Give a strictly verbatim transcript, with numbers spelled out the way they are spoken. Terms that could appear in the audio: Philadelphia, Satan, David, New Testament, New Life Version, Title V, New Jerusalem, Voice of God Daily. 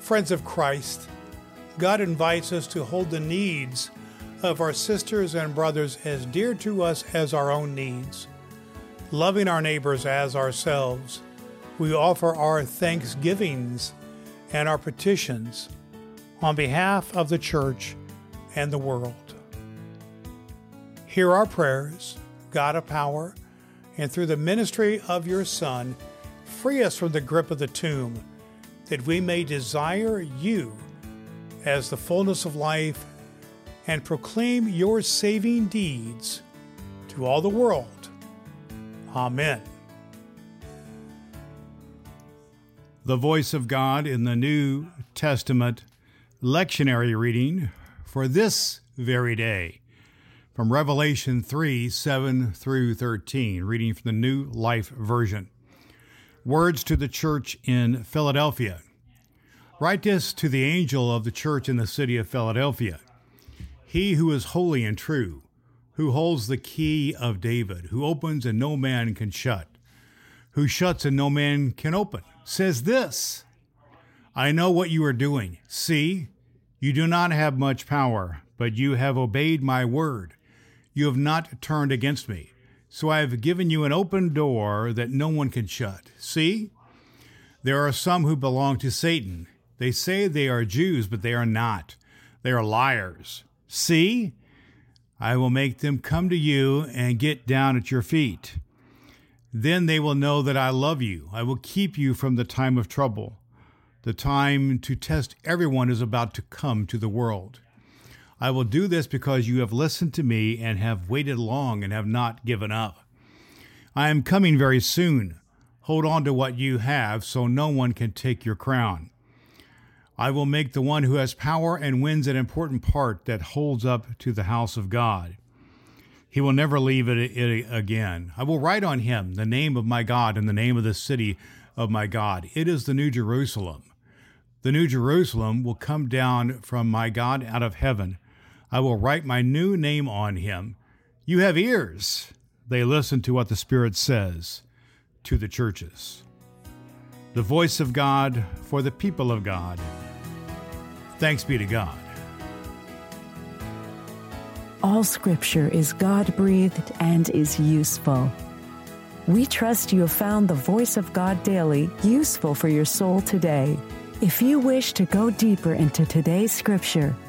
Friends of Christ, God invites us to hold the needs of our sisters and brothers as dear to us as our own needs. Loving our neighbors as ourselves, we offer our thanksgivings and our petitions on behalf of the church and the world. Hear our prayers, God of power, and through the ministry of your Son, free us from the grip of the tomb, that we may desire you as the fullness of life and proclaim your saving deeds to all the world. Amen. The Voice of God in the New Testament lectionary reading for this very day, from Revelation three, seven through thirteen, reading from the New Life Version. Words to the church in Philadelphia. Write this to the angel of the church in the city of Philadelphia. He who is holy and true, who holds the key of David, who opens and no man can shut, who shuts and no man can open, says this: I know what you are doing. See, you do not have much power, but you have obeyed my word. You have not turned against me. So I have given you an open door that no one can shut. See, there are some who belong to Satan. They say they are Jews, but they are not. They are liars. See, I will make them come to you and get down at your feet. Then they will know that I love you. I will keep you from the time of trouble. The time to test everyone is about to come to the world. I will do this because you have listened to me and have waited long and have not given up. I am coming very soon. Hold on to what you have so no one can take your crown. I will make the one who has power and wins an important part that holds up to the house of God. He will never leave it again. I will write on him the name of my God and the name of the city of my God. It is the New Jerusalem. The New Jerusalem will come down from my God out of heaven. I will write my new name on him. You have ears. They listen to what the Spirit says to the churches. The voice of God for the people of God. Thanks be to God. All Scripture is God-breathed and is useful. We trust you have found the Voice of God Daily useful for your soul today. If you wish to go deeper into today's scripture,